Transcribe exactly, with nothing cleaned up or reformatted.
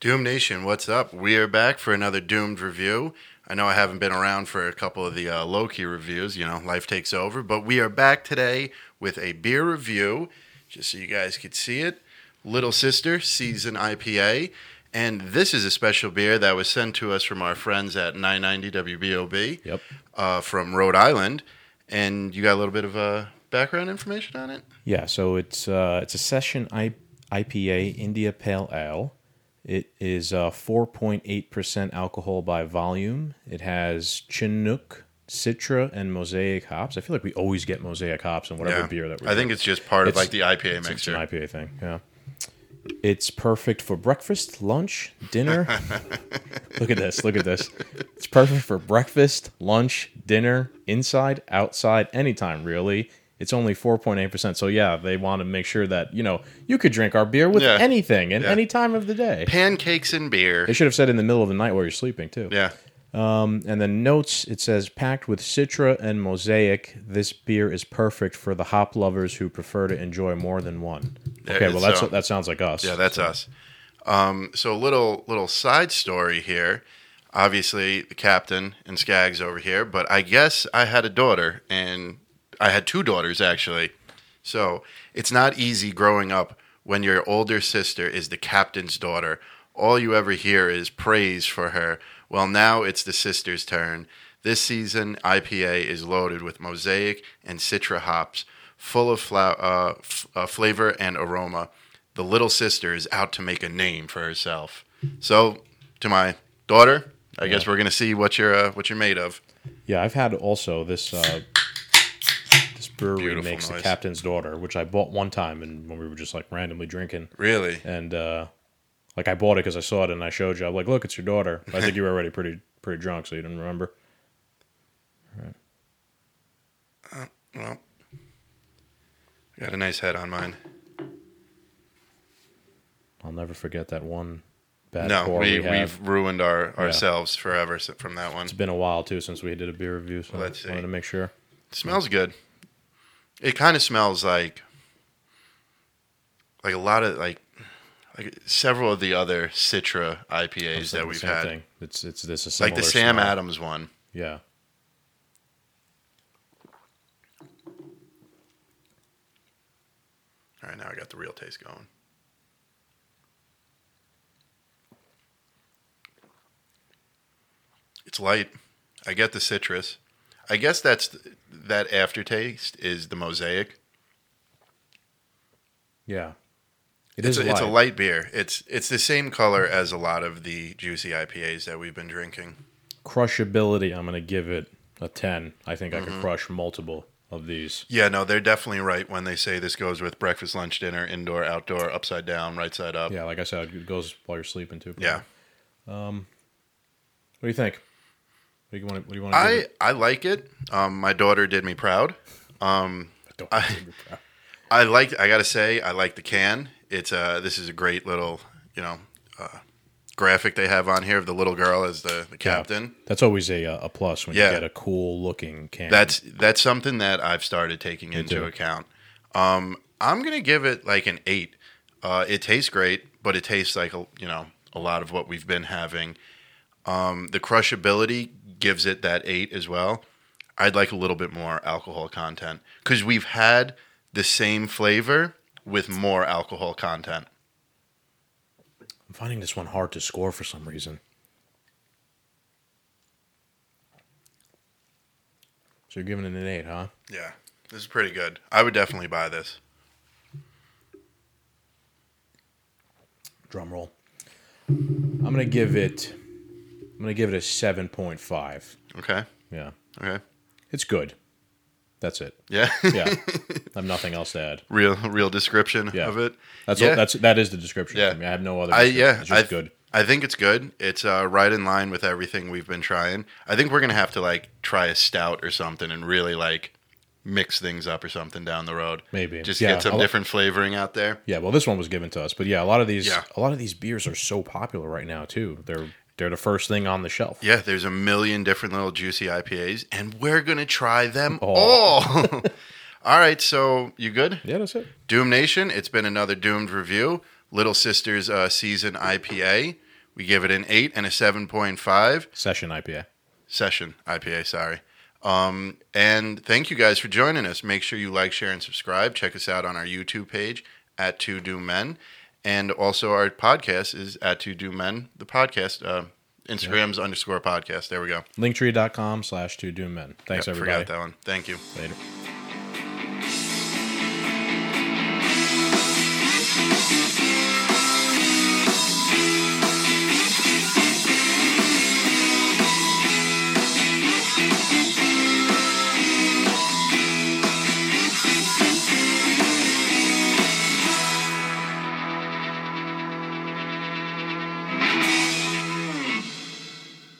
Doom Nation, what's up? We are back for another Doomed review. I know I haven't been around for a couple of the uh, low-key reviews. You know, life takes over. But we are back today with a beer review, just so you guys could see it. Little Sister Saison I P A. And this is a special beer that was sent to us from our friends at nine ninety W B O B yep. uh, from Rhode Island. And you got a little bit of uh, background information on it? Yeah, so it's uh, it's a Session I P A India Pale Ale. It is uh, four point eight percent alcohol by volume. It has Chinook, Citra, and Mosaic hops. I feel like we always get Mosaic hops in whatever yeah. beer that we I think it's just part it's, of like the I P A it's, mixture. It's an I P A thing, yeah. It's perfect for breakfast, lunch, dinner. Look at this, look at this. It's perfect for breakfast, lunch, dinner, inside, outside, anytime really. It's only four point eight percent. So, yeah, they want to make sure that, you know, you could drink our beer with yeah. anything and yeah. any time of the day. Pancakes and beer. They should have said in the middle of the night while you're sleeping, too. Yeah. Um, and then notes, it says, packed with Citra and Mosaic, this beer is perfect for the hop lovers who prefer to enjoy more than one. Okay, well, that's so, that sounds like us. Yeah, that's so. us. Um, so, little little side story here. Obviously, the captain and Skaggs over here, but I guess I had a daughter and... I had two daughters, actually. So it's not easy growing up when your older sister is the captain's daughter. All you ever hear is praise for her. Well, now it's the sister's turn. This season, I P A is loaded with Mosaic and Citra hops, full of fla- uh, f- uh, flavor and aroma. The little sister is out to make a name for herself. So to my daughter, I yeah. guess we're going to see what you're, uh, what you're made of. Yeah, I've had also this... Uh Brewery Beautiful makes noise. The Captain's Daughter, which I bought one time, and when we were just like randomly drinking, really, and uh, like I bought it because I saw it and I showed you. I'm like, look, it's your daughter. But I think you were already pretty pretty drunk, so you didn't remember. All right. Uh, well, I got a nice head on mine. I'll never forget that one. Bad no, we, we we've ruined our ourselves yeah. forever from that one. It's been a while too since we did a beer review, so well, let's I wanted see. to make sure. It smells yeah. good. It kind of smells like, like a lot of like, like several of the other Citra I P As that we've had. Thing. It's it's this a similar like the Sam smell. Adams one. Yeah. All right, now I got the real taste going. It's light. I get the citrus. I guess that's the, that aftertaste is the Mosaic. Yeah, it it's is. A, light. It's a light beer. It's it's the same color as a lot of the juicy I P As that we've been drinking. Crushability, I'm going to give it a ten. I think mm-hmm. I could crush multiple of these. Yeah, no, they're definitely right when they say this goes with breakfast, lunch, dinner, indoor, outdoor, upside down, right side up. Yeah, like I said, it goes while you're sleeping too. Probably. Yeah. Um, what do you think? What do you want to, what do you want to I, do? I like it. Um, my daughter did me proud. Um, I, proud. I like. I gotta say, I like the can. It's uh, this is a great little, you know, uh, graphic they have on here of the little girl as the, the captain. Yeah. That's always a a plus when yeah. you get a cool looking can. That's that's something that I've started taking me into too. account. Um, I'm gonna give it like an eight. Uh, it tastes great, but it tastes like a, you know, a lot of what we've been having. Um, the crushability gives it that eight as well. I'd like a little bit more alcohol content because we've had the same flavor with more alcohol content. I'm finding this one hard to score for some reason. So you're giving it an eight, huh? Yeah, this is pretty good. I would definitely buy this. Drum roll. I'm going to give it... I'm going to give it a seven point five. Okay. Yeah. Okay. It's good. That's it. Yeah. Yeah. I have nothing else to add. Real real description yeah. of it. That's yeah. all, that's that is the description yeah. for me. I have no other I, yeah. It's just I, good. I think it's good. It's uh, right in line with everything we've been trying. I think we're going to have to like try a stout or something and really like mix things up or something down the road. Maybe. Just yeah. get some I'll, different flavoring out there. Yeah, well this one was given to us, but yeah, a lot of these yeah. a lot of these beers are so popular right now too. They're They're the first thing on the shelf. Yeah, there's a million different little juicy I P As, and we're going to try them oh. all. All right, so you good? Yeah, that's it. Doom Nation, it's been another Doomed review. Little Sister's uh, Saison I P A. We give it an eight and a seven point five. Session I P A. Session I P A, sorry. Um, and thank you guys for joining us. Make sure you like, share, and subscribe. Check us out on our YouTube page at two doom men. And also our podcast is at two doom men. The podcast, uh, Instagram's yeah. underscore podcast. There we go. Linktree dot com slash two doom men. Thanks, yep, everybody. Forgot that one. Thank you. Later.